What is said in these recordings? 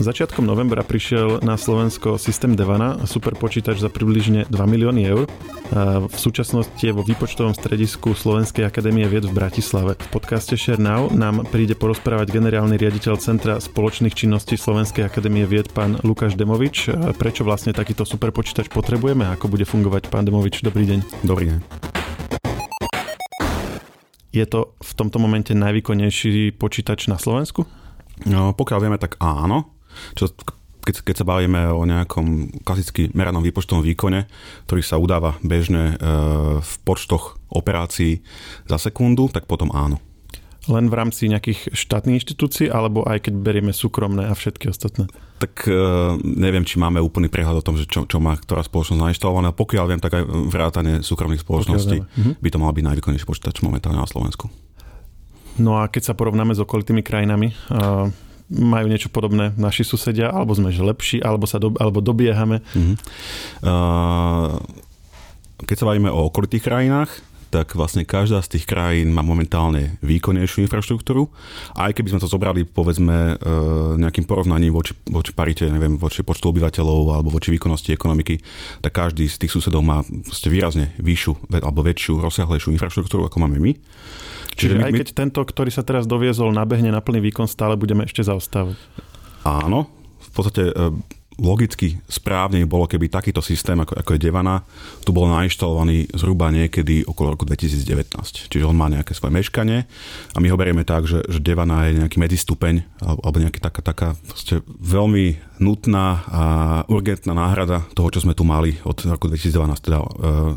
Začiatkom novembra prišiel na Slovensko systém Devana, super počítač za približne 2 milióny eur. V súčasnosti je vo výpočtovom stredisku Slovenskej akadémie vied v Bratislave. V podcaste SHARE_now nám príde porozprávať generálny riaditeľ Centra spoločných činností Slovenskej akadémie vied pán Lukáš Demovič. Prečo vlastne takýto super počítač potrebujeme a ako bude fungovať? Pán Demovič, dobrý deň. Dobrý deň. Je to v tomto momente najvýkonnejší počítač na Slovensku? No, pokiaľ vieme, tak áno. Keď sa bavíme o nejakom klasicky meranom výpočtovom výkone, ktorý sa udáva bežne v počtoch operácií za sekundu, tak potom áno. Len v rámci nejakých štátnych inštitúcií, alebo aj keď berieme súkromné a všetky ostatné? Tak neviem, či máme úplný prehľad o tom, že čo má ktorá spoločnosť nainštalovaná. Pokiaľ viem, tak aj vrátane súkromných spoločností by to mal byť najvýkonnejší počítač momentálne na Slovensku. No a keď sa porovnáme s okolitými krajinami, majú niečo podobné naši susedia, alebo sme že lepší, alebo dobiehame? Keď sa bavíme o okolitých krajinách, tak vlastne každá z tých krajín má momentálne výkonnejšiu infraštruktúru. Aj keby sme to zobrali, povedzme, nejakým porovnaním voči parite, neviem, voči počtu obyvateľov alebo voči výkonnosti ekonomiky, tak každý z tých susedov má výrazne vyššiu alebo väčšiu, rozsiahlejšiu infraštruktúru, ako máme my. Čiže aj keď tento, ktorý sa teraz doviezol, nabehne na plný výkon, stále budeme ešte zaostávať. Áno, v podstate logicky správne bolo, keby takýto systém, ako je Devana, tu bol nainštalovaný zhruba niekedy okolo roku 2019. Čiže on má nejaké svoje meškanie a my ho berieme tak, že Devana je nejaký medzistupeň alebo nejaká taká veľmi nutná a urgentná náhrada toho, čo sme tu mali od roku 2012, teda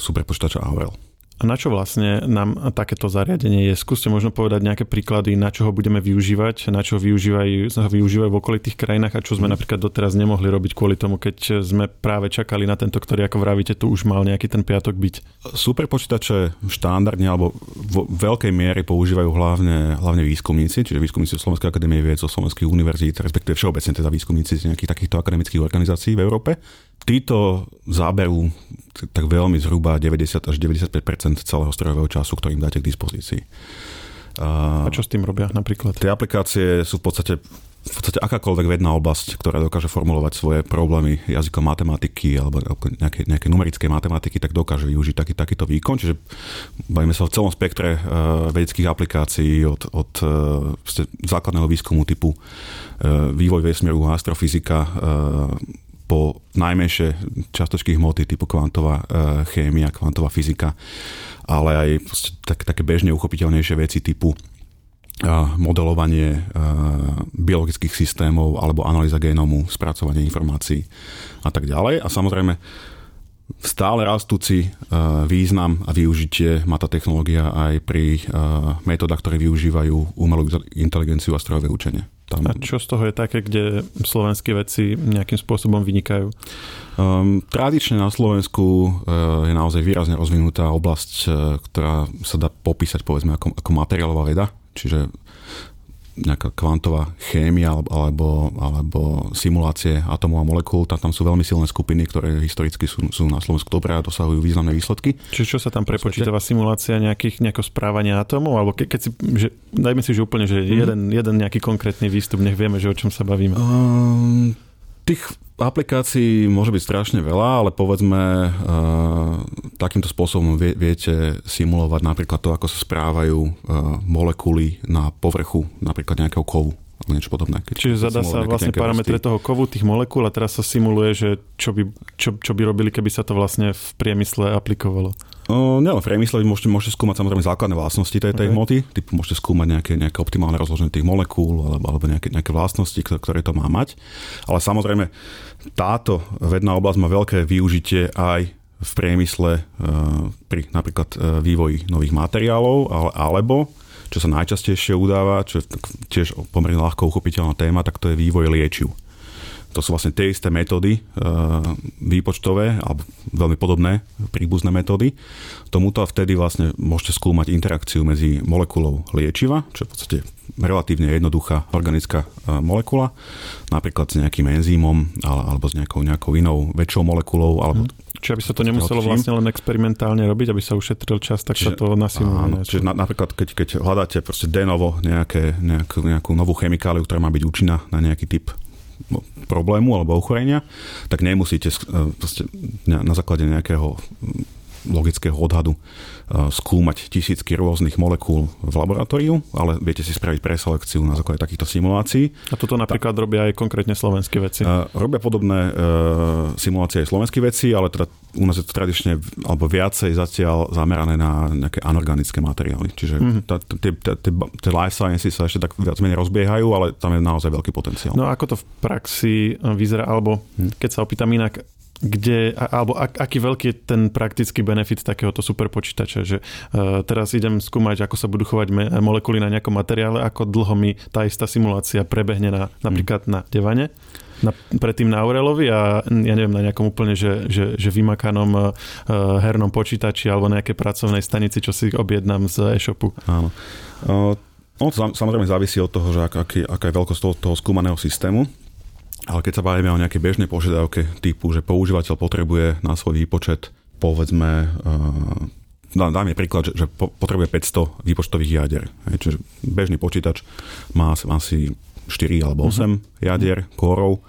superpočítača Aurel. A na čo vlastne nám takéto zariadenie je? Skúste možno povedať nejaké príklady, na čo ho budeme využívať, na čo využívajú v okolitých krajinách a čo sme napríklad doteraz nemohli robiť kvôli tomu, keď sme práve čakali na tento, ktorý, ako vravíte, tu už mal nejaký ten piatok byť. Superpočítače štandardne alebo vo veľkej miere používajú hlavne výskumníci, čiže výskumníci Slovenskej akadémie vied, zo slovenských univerzít, respektíve všeobecne teda výskumníci z nejakých takýchto akademických organizácií v Európe. Títo záberú tak veľmi zhruba 90 až 95% celého strojového času, ktorý im dáte k dispozícii. A čo s tým robia napríklad? Tie aplikácie sú v podstate akákoľvek vedná oblasť, ktorá dokáže formulovať svoje problémy jazykom matematiky alebo nejaké numerické matematiky, tak dokáže využiť takýto výkon. Čiže bavíme sa o celom spektre vedeckých aplikácií od základného výskumu typu vývoj vesmíru, astrofyzika, po najmenšie častočky hmoty typu kvantová chémia, kvantová fyzika, ale aj také bežne uchopiteľnejšie veci typu modelovanie biologických systémov alebo analýza genómu, spracovanie informácií a tak ďalej. A samozrejme stále rastúci význam a využitie má tá technológia aj pri metodách, ktoré využívajú umelú inteligenciu a strojové učenie. A čo z toho je také, kde slovenské veci nejakým spôsobom vynikajú? Tradične na Slovensku je naozaj výrazne rozvinutá oblasť, ktorá sa dá popísať povedzme ako materiálová veda, čiže nejaká kvantová chémia alebo simulácie atomov a molekúl. Tam sú veľmi silné skupiny, ktoré historicky sú na Slovensku dobré a dosahujú významné výsledky. Čiže čo sa tam prepočítava? Simulácia nejakého správania atomov? Alebo keď si, dajme si, že úplne že jeden nejaký konkrétny výstup, nech vieme, že o čom sa bavíme. Tých aplikácií môže byť strašne veľa, ale povedzme takýmto spôsobom viete simulovať napríklad to, ako sa správajú molekuly na povrchu napríklad nejakého kovu alebo niečo podobné. Čiže zadá sa vlastne parametre toho kovu, tých molekúl a teraz sa simuluje, že čo by robili, keby sa to vlastne v priemysle aplikovalo. Nielen v priemysle, môžete skúmať samozrejme základné vlastnosti tej hmoty, typu môžete skúmať nejaké optimálne rozloženie tých molekúl alebo nejaké vlastnosti, ktoré to má mať. Ale samozrejme táto vedná oblasť má veľké využitie aj v priemysle pri napríklad vývoji nových materiálov alebo čo sa najčastejšie udáva, čo je tiež pomerne ľahko uchopiteľná téma, tak to je vývoj liečiv. To sú vlastne tie isté metódy výpočtové, alebo veľmi podobné príbuzné metódy. Tomuto a vtedy vlastne môžete skúmať interakciu medzi molekulou liečiva, čo je v podstate relatívne jednoduchá organická molekula, napríklad s nejakým enzymom alebo s nejakou inou väčšou molekulou alebo čiže aby sa to nemuselo vlastne len experimentálne robiť, aby sa ušetril čas, tak čiže, sa to nasimuluje. Čiže napríklad, keď hľadáte proste de novo nejakú novú chemikáliu, ktorá má byť účinná na nejaký typ problému alebo ochorenia, tak nemusíte na základe nejakého logického odhadu skúmať tisícky rôznych molekúl v laboratóriu, ale viete si spraviť preselekciu na základe takýchto simulácií. A toto napríklad robia aj konkrétne slovenskí vedci? Robia podobné simulácie aj slovenskí vedci, ale teda u nás je to tradične alebo viacej zatiaľ zamerané na nejaké anorganické materiály. Čiže tie life sciences sa ešte tak viac menej rozbiehajú, ale tam je naozaj veľký potenciál. No ako to v praxi vyzerá, alebo keď sa opýtam inak, aký veľký je ten praktický benefit takéhoto superpočítača, že teraz idem skúmať, ako sa budú chovať molekuly na nejakom materiále, ako dlho mi tá istá simulácia prebehne napríklad na Devane, predtým na Aurelovi a ja neviem, na nejakom úplne, že vymakanom hernom počítači alebo nejaké pracovnej stanici, čo si objednám z e-shopu. Áno. No to samozrejme závisí od toho, že aká je veľkosť toho skúmaného systému. Ale keď sa bavíme o nejakej bežnej požiadavke typu, že používateľ potrebuje na svoj výpočet, povedzme, dáme príklad, že potrebuje 500 výpočtových jadier. Čiže bežný počítač má asi 4 alebo 8 jadier, kórov.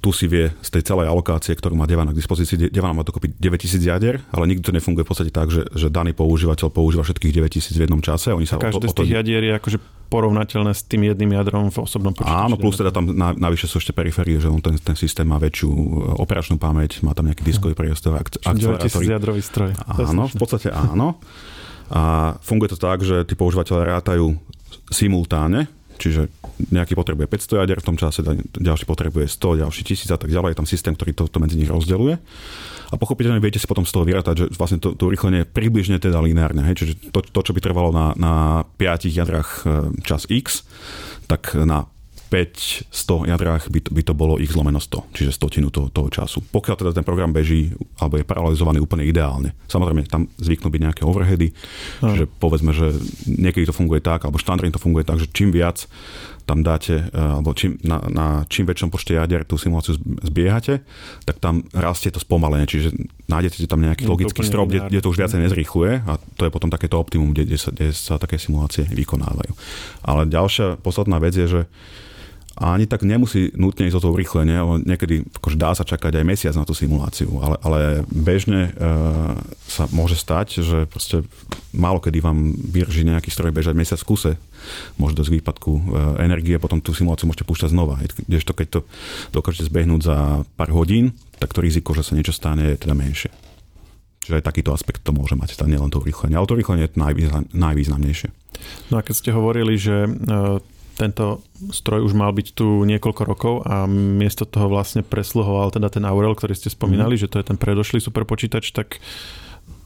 Tu si vie z tej celej alokácie, ktorú má Devana k dispozícii. Devana má dokopy 9000 jadier, ale nikdy to nefunguje v podstate tak, že daný používateľ používa všetkých 9000 v jednom čase. Každé z tých jadier je akože porovnateľné s tým jedným jadrom v osobnom počítači. Áno, plus teda tam navyše sú ešte periférie, že on ten systém má väčšiu operačnú pamäť, má tam nejaký diskový priestor. 9000 jadrový stroj. Áno, v podstate áno. A funguje to tak, že tí používateľe rátajú simultáne, čiže nejaký potrebuje 500 jadier v tom čase, ďalší potrebuje 100, ďalší 1000 a tak ďalej. Je tam systém, ktorý to medzi nich rozdeľuje. A pochopiteľne viete si potom z toho vyrátať, že vlastne to urýchlenie je približne teda lineárne. Hej? Čiže to, čo by trvalo na 5 jadrách čas x, tak na 500 jadrách by to bolo ich zlomeno 100, čiže stotinu toho času. Pokiaľ teda ten program beží, alebo je paralelizovaný úplne ideálne. Samozrejme, tam zvyknú byť nejaké overheady, čiže povedzme, že niekedy to funguje tak, alebo štandardne to funguje tak, že čím viac tam dáte, alebo na čím väčšom počte jadier tú simuláciu zbiehate, tak tam rastie to spomalenie, čiže nájdete tam nejaký logický strop, kde to už viacej nezrýchluje a to je potom takéto optimum, kde sa také simulácie vykonávajú. Ale ďalšia podstatná vec je, že ani tak nemusí nutne ísť o to urýchlenie, lebo niekedy akože dá sa čakať aj mesiac na tú simuláciu, ale bežne sa môže stať, že proste málokedy vám vydrží nejaký stroj bežať mesiac v kuse, môže dosť k výpadku energie, potom tú simuláciu môžete púšťať znova. Kdežto keď to dokážete zbehnúť za pár hodín, tak to riziko, že sa niečo stane, je teda menšie. Čiže aj takýto aspekt to môže mať, teda nielen to urýchlenie, ale to urýchlenie je najvýznamnejšie. No a keď ste hovorili, že tento stroj už mal byť tu niekoľko rokov a miesto toho vlastne presluhoval teda ten Aurel, ktorý ste spomínali, že to je ten predošlý superpočítač, tak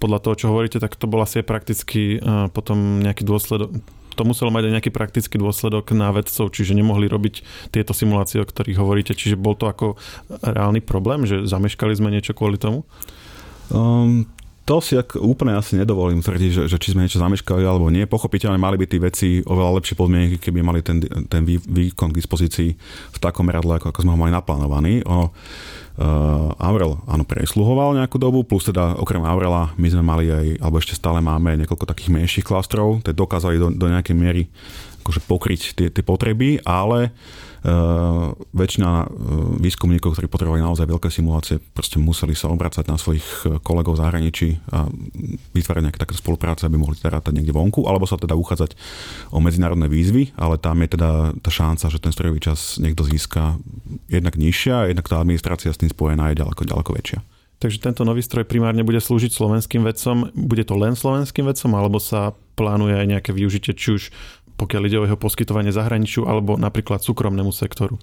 podľa toho, čo hovoríte, tak to bol asi prakticky potom nejaký dôsledok. To muselo mať aj nejaký praktický dôsledok na vedcov, čiže nemohli robiť tieto simulácie, o ktorých hovoríte. Čiže bol to ako reálny problém, že zameškali sme niečo kvôli tomu? To si úplne asi nedovolím tvrdiť, že či sme niečo zameškali alebo nie. Pochopiteľne mali by tí veci oveľa lepšie podmienky, keby mali ten výkon k dispozícii v takom meradle, ako sme ho mali naplánovaný. Aurel, áno, presluhoval nejakú dobu, plus teda okrem Aurela my sme mali aj, alebo ešte stále máme niekoľko takých menších klastrov, ktoré dokázali do nejakej miery akože pokryť tie potreby, ale väčšina výskumníkov, ktorí potrebovali naozaj veľké simulácie, proste museli sa obracať na svojich kolegov v zahraničí a vytvárať nejaké takéto spolupráce, aby mohli teda rátať niekde vonku, alebo sa teda uchádzať o medzinárodné výzvy, ale tam je teda tá šanca, že ten strojový čas niekto získa jednak nižšia, jednak tá administrácia s tým spojená je ďaleko väčšia. Takže tento nový stroj primárne bude slúžiť slovenským vedcom. Bude to len slovenským vedcom, alebo sa plánuje aj nejaké využitie, či už pokiaľ ide o jeho poskytovanie zahraničiu alebo napríklad súkromnému sektoru?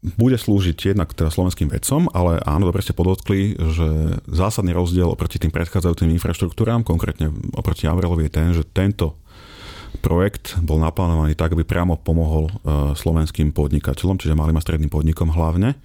Bude slúžiť jednak teda slovenským vedcom, ale áno, dobre ste podotkli, že zásadný rozdiel oproti tým predchádzajúcim infraštruktúram, konkrétne oproti Aurelovi je ten, že tento projekt bol naplánovaný tak, aby priamo pomohol slovenským podnikateľom, čiže malým a stredným podnikom hlavne.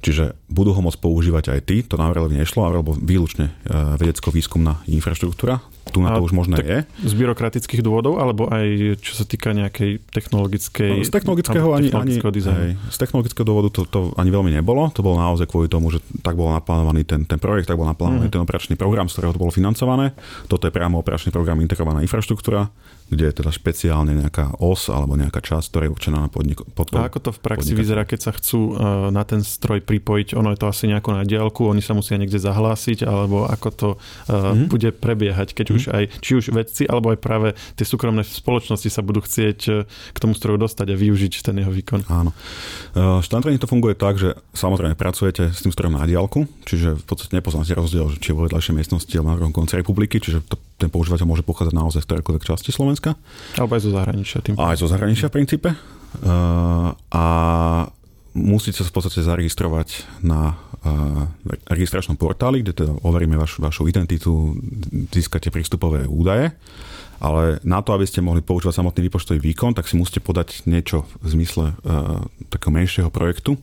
Čiže budú ho môcť používať aj tí, to na Aurelovi nešlo, Aurel bol výlučne vedecko-výskumná infraštruktúra, tu na to už možné je. Z byrokratických dôvodov, alebo aj čo sa týka nejakej technologickej... Z technologického dôvodu to ani veľmi nebolo, to bolo naozaj kvôli tomu, že tak bol naplánovaný ten projekt, tak bol naplánovaný ten operačný program, z ktorého to bolo financované. Toto je priamo operačný program integrovaná infraštruktúra, kde je teda špeciálne nejaká os alebo nejaká časť, ktorá je určená na podporu. A ako to v praxi vyzerá, keď sa chcú na ten stroj pripojiť? Ono je to asi nejako na diaľku, oni sa musia niekde zahlásiť, alebo ako to bude prebiehať, keď už aj či už vedci, alebo aj práve tie súkromné spoločnosti sa budú chcieť k tomu stroju dostať a využiť ten jeho výkon. Áno. Štandardne to funguje tak, že samozrejme pracujete s tým strojom na diaľku, čiže v podstate nepoznáte rozdiel, že či je vo vedľajšej miestnosti alebo na konci republiky, čiže ten používateľ môže pochádzať naozaj z ktorékoľvek časti Slovenska. Alebo aj zo zahraničia. V princípe. A musíte sa v podstate zaregistrovať na registračnom portáli, kde teda overíme vašu identitu, získate prístupové údaje, ale na to, aby ste mohli používať samotný výpočtový výkon, tak si musíte podať niečo v zmysle takého menšieho projektu,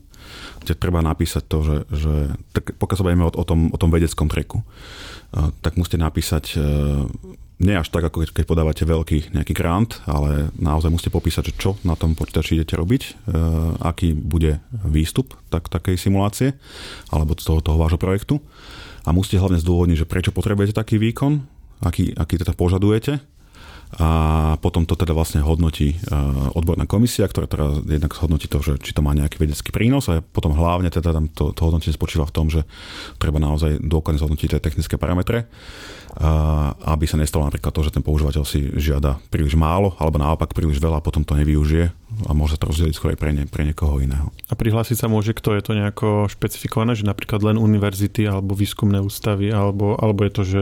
kde treba napísať to, že tak pokiaľ sa bavíme o tom vedeckom treku, tak musíte napísať nie až tak, ako keď podávate veľký nejaký grant, ale naozaj musíte popísať, že čo na tom počítači idete robiť, aký bude výstup takej simulácie alebo toho vášho projektu. A musíte hlavne zdôvodniť, že prečo potrebujete taký výkon, aký teda požadujete. A potom to teda vlastne hodnotí odborná komisia, ktorá teraz jednak hodnotí to, že či to má nejaký vedecký prínos, a potom hlavne teda tam to hodnotenie spočíva v tom, že treba naozaj dôkladne zhodnotiť tie technické parametre, aby sa nestalo napríklad to, že ten používateľ si žiada príliš málo alebo naopak príliš veľa, potom to nevyužije a môže to rozdeliť skôr pre niekoho iného. A prihlásiť sa môže, kto je to nejako špecifikované, že napríklad len univerzity alebo výskumné ústavy alebo je to, že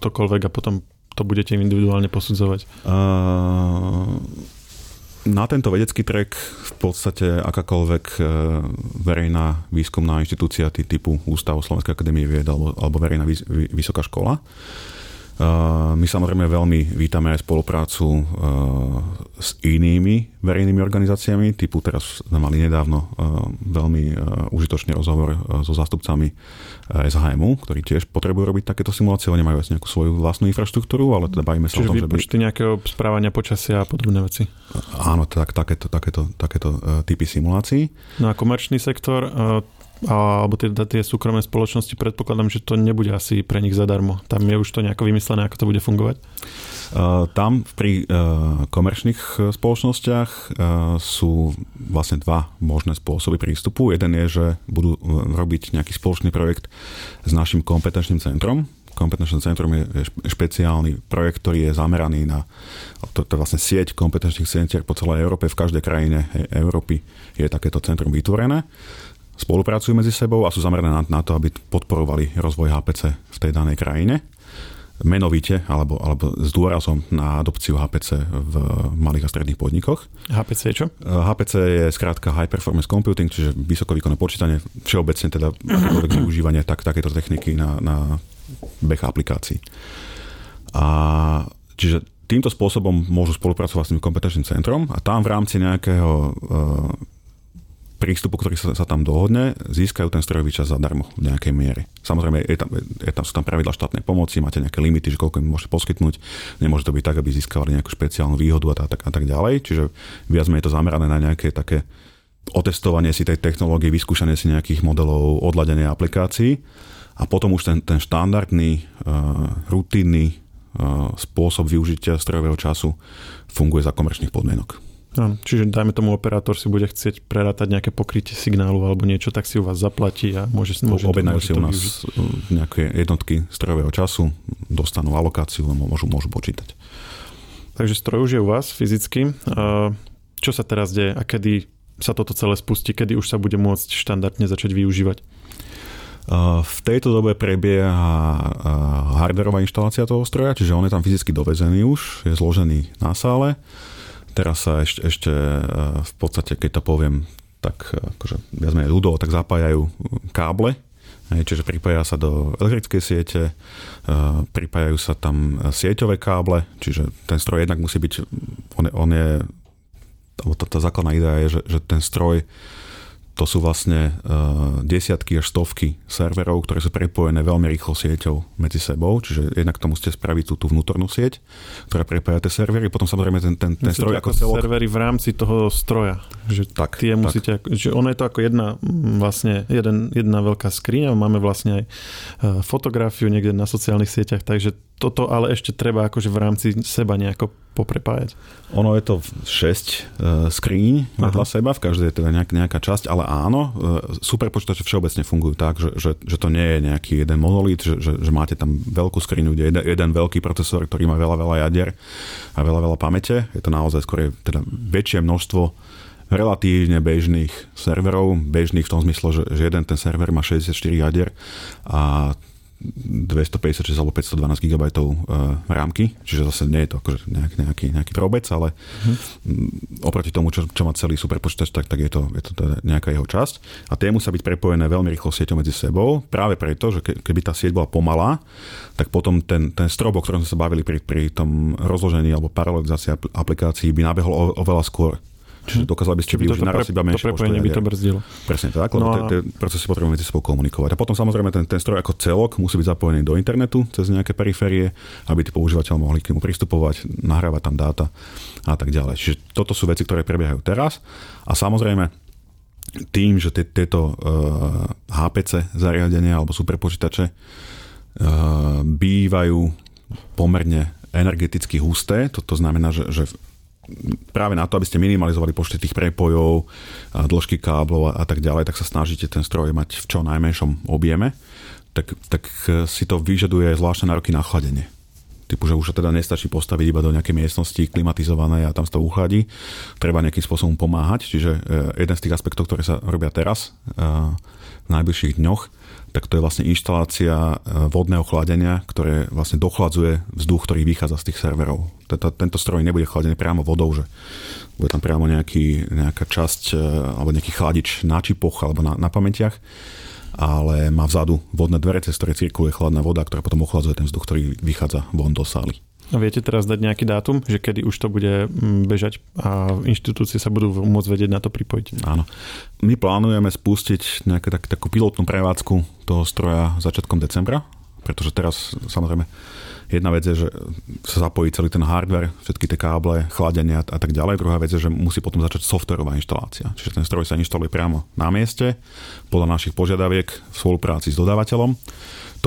ktokoľvek a potom to budete individuálne posudzovať? Na tento vedecký track v podstate akákoľvek verejná výskumná inštitúcia typu Ústavu Slovenskej akadémie vied alebo verejná vysoká škola. My samozrejme veľmi vítame aj spoluprácu s inými verejnými organizáciami, typu teraz sme mali nedávno veľmi užitočný rozhovor so zástupcami SHMÚ, ktorí tiež potrebujú robiť takéto simulácie, oni majú aj nejakú svoju vlastnú infraštruktúru, ale teda bavíme sa o tom, že... Čiže výpočty nejakého správania počasia a podobné veci. Áno, tak, takéto typy simulácií. No a komerčný sektor... alebo tie súkromné spoločnosti, predpokladám, že to nebude asi pre nich zadarmo. Tam je už to nejako vymyslené, ako to bude fungovať? Tam pri komerčných spoločnostiach sú vlastne dva možné spôsoby prístupu. Jeden je, že budú robiť nejaký spoločný projekt s našim kompetenčným centrom. Kompetenčné centrum je špeciálny projekt, ktorý je zameraný na to vlastne sieť kompetenčných centier po celej Európe. V každej krajine Európy je takéto centrum vytvorené. Spolupracujú medzi sebou a sú zamerané na to, aby podporovali rozvoj HPC v tej danej krajine. Menovite, alebo s dôrazom na adopciu HPC v malých a stredných podnikoch. HPC je čo? HPC je skrátka High Performance Computing, čiže vysokovýkonné počítanie, všeobecne teda akékoľvek využívanie takéto techniky na beh aplikácií. A čiže týmto spôsobom môžu spolupracovať s tým kompetenčným centrom a tam v rámci nejakého prístupu, ktorý sa tam dohodne, získajú ten strojový čas zadarmo v nejakej miere. Samozrejme, sú tam pravidlá štátnej pomoci, máte nejaké limity, že koľko im môžete poskytnúť. Nemôže to byť tak, aby získavali nejakú špeciálnu výhodu a tak ďalej. Čiže viac menej je to zamerané na nejaké také otestovanie si tej technológie, vyskúšanie si nejakých modelov, odladenie aplikácií a potom už ten štandardný, rutinný spôsob využitia strojového času funguje za komerčných podmienok. Áno, čiže dajme tomu, operátor si bude chcieť prerátať nejaké pokrytie signálu alebo niečo, tak si u vás zaplatí a môže objednajú si u nás využiť nejaké jednotky strojového času, dostanú alokáciu, môžu počítať. Takže stroj už je u vás fyzicky. Čo sa teraz deje a kedy sa toto celé spustí, kedy už sa bude môcť štandardne začať využívať? V tejto dobe prebieha hardwareová inštalácia toho stroja, čiže on je tam fyzicky dovezený už, je zložený na sále. Teraz sa ešte v podstate, keď to poviem, tak akože viac menej ľudovo, tak zapájajú káble, čiže pripája sa do elektrickej siete, pripájajú sa tam sieťové káble, čiže ten stroj jednak musí byť, on je tá základná idea je, že ten stroj To sú vlastne desiatky až stovky serverov, ktoré sú prepojené veľmi rýchlo sieťou medzi sebou, čiže jednak to musíte spraviť tú vnútornú sieť, ktorá prepája tie servery, potom samozrejme ten stroj ako celok. Servery v rámci toho stroja, že tak, tie musíte, tak. Že ono je to ako jedna veľká skriňa, máme vlastne aj fotografiu niekde na sociálnych sieťach, takže toto ale ešte treba akože v rámci seba nejako poprepájať. Ono je to 6 skríň vedľa seba, v každej je teda nejaká časť, ale áno, superpočítače všeobecne fungujú tak, že to nie je nejaký jeden monolít, že máte tam veľkú skriňu, kde je jeden veľký procesor, ktorý má veľa jadier a veľa pamäte. Je to naozaj skôr teda väčšie množstvo relatívne bežných serverov, bežných v tom zmysle, že jeden ten server má 64 jadier a 256 alebo 512 GB rámky, čiže zase nie je to akože nejaký drobec, ale oproti tomu, čo má celý superpočítač, tak je to teda nejaká jeho časť a tie musia byť prepojené veľmi rýchlo sieťou medzi sebou, práve preto, že keby tá sieť bola pomalá, tak potom ten strop, o ktorom sme sa bavili pri tom rozložení alebo paralelizácii aplikácií by nabehol oveľa skôr. Čiže dokázali by ste využiť naraz iba menšie počty. To prepojenie by to brzdilo. Presne tak, lebo tie procesy potrebujú medzi sebou komunikovať. A potom samozrejme ten stroj ako celok musí byť zapojený do internetu cez nejaké periférie, aby tí používateľi mohli k nemu pristupovať, nahrávať tam dáta a tak ďalej. Čiže toto sú veci, ktoré prebiehajú teraz. A samozrejme tým, že tieto HPC zariadenia alebo superpočítače bývajú pomerne energeticky husté, to znamená, že práve na to, aby ste minimalizovali počty tých prepojov, dĺžky káblov a tak ďalej, tak sa snažíte ten stroj mať v čo najmenšom objeme, tak si to vyžaduje aj zvláštne nároky na chladenie. Typu, že už teda nestačí postaviť iba do nejakej miestnosti klimatizovanej a tam sa to uchladí. Treba nejakým spôsobom pomáhať, čiže jeden z tých aspektov, ktoré sa robia teraz v najbližších dňoch, tak to je vlastne inštalácia vodného chladenia, ktoré vlastne dochladzuje vzduch, ktorý vychádza z tých serverov. Tento stroj nebude chladený priamo vodou, že bude tam priamo nejaká časť alebo nejaký chladič na čipoch alebo na pamätiach, ale má vzadu vodné dvere, cez ktoré cirkuluje chladná voda, ktorá potom ochladzuje ten vzduch, ktorý vychádza von do sály. A viete teraz dať nejaký dátum, že kedy už to bude bežať a inštitúcie sa budú môcť vedieť na to pripojiť? Áno. My plánujeme spustiť nejakú takú pilotnú prevádzku toho stroja začiatkom decembra, pretože teraz samozrejme jedna vec je, že sa zapojí celý ten hardware, všetky tie káble, chladenia a tak ďalej. Druhá vec je, že musí potom začať softwarová inštalácia. Čiže ten stroj sa inštaluje priamo na mieste, podľa našich požiadaviek v spolupráci s dodávateľom.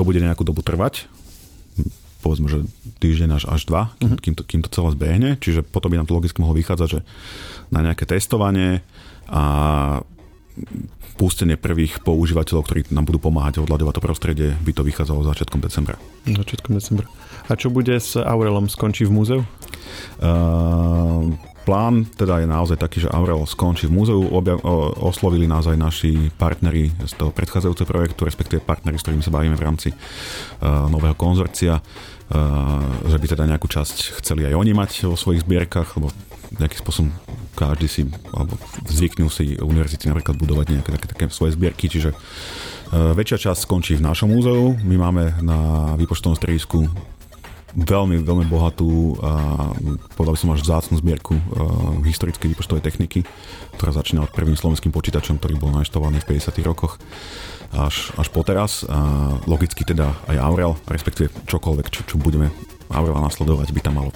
To bude nejakú dobu trvať, povedzme, že týždeň až dva, kým to celé zbehne. Čiže potom by nám to logicky mohlo vychádzať, že na nejaké testovanie a pustenie prvých používateľov, ktorí nám budú pomáhať odľadovať to prostredie, by to vychádzalo začiatkom decembra. A čo bude s Aurelom? Skončí v múzeu? Plán teda je naozaj taký, že Aurel skončí v múzeu. Oslovili nás aj naši partneri z toho predchádzajúceho projektu, respektíve partneri, s ktorými sa bavíme v rámci nového konzorcia, že by teda nejakú časť chceli aj oni mať vo svojich zbierkach, lebo nejaký spôsob každý si, alebo zvyknú si univerzity napríklad budovať nejaké také svoje zbierky, čiže väčšia časť skončí v našom múzeu. My máme na výpočtovom stredisku veľmi, veľmi bohatú a podľa by som až vzácnú zbierku historickej výpočtovej techniky, ktorá začína od prvým slovenským počítačom, ktorý bol nainštalovaný v 50. rokoch až po teraz. A logicky teda aj Aurel, respektíve čokoľvek, čo budeme Aurela nasledovať, by tam malo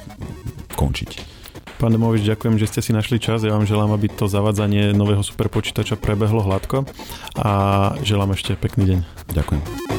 končiť. Pán Demovič, ďakujem, že ste si našli čas. Ja vám želám, aby to zavádzanie nového superpočítača prebehlo hladko a želám ešte pekný deň. Ďakujem.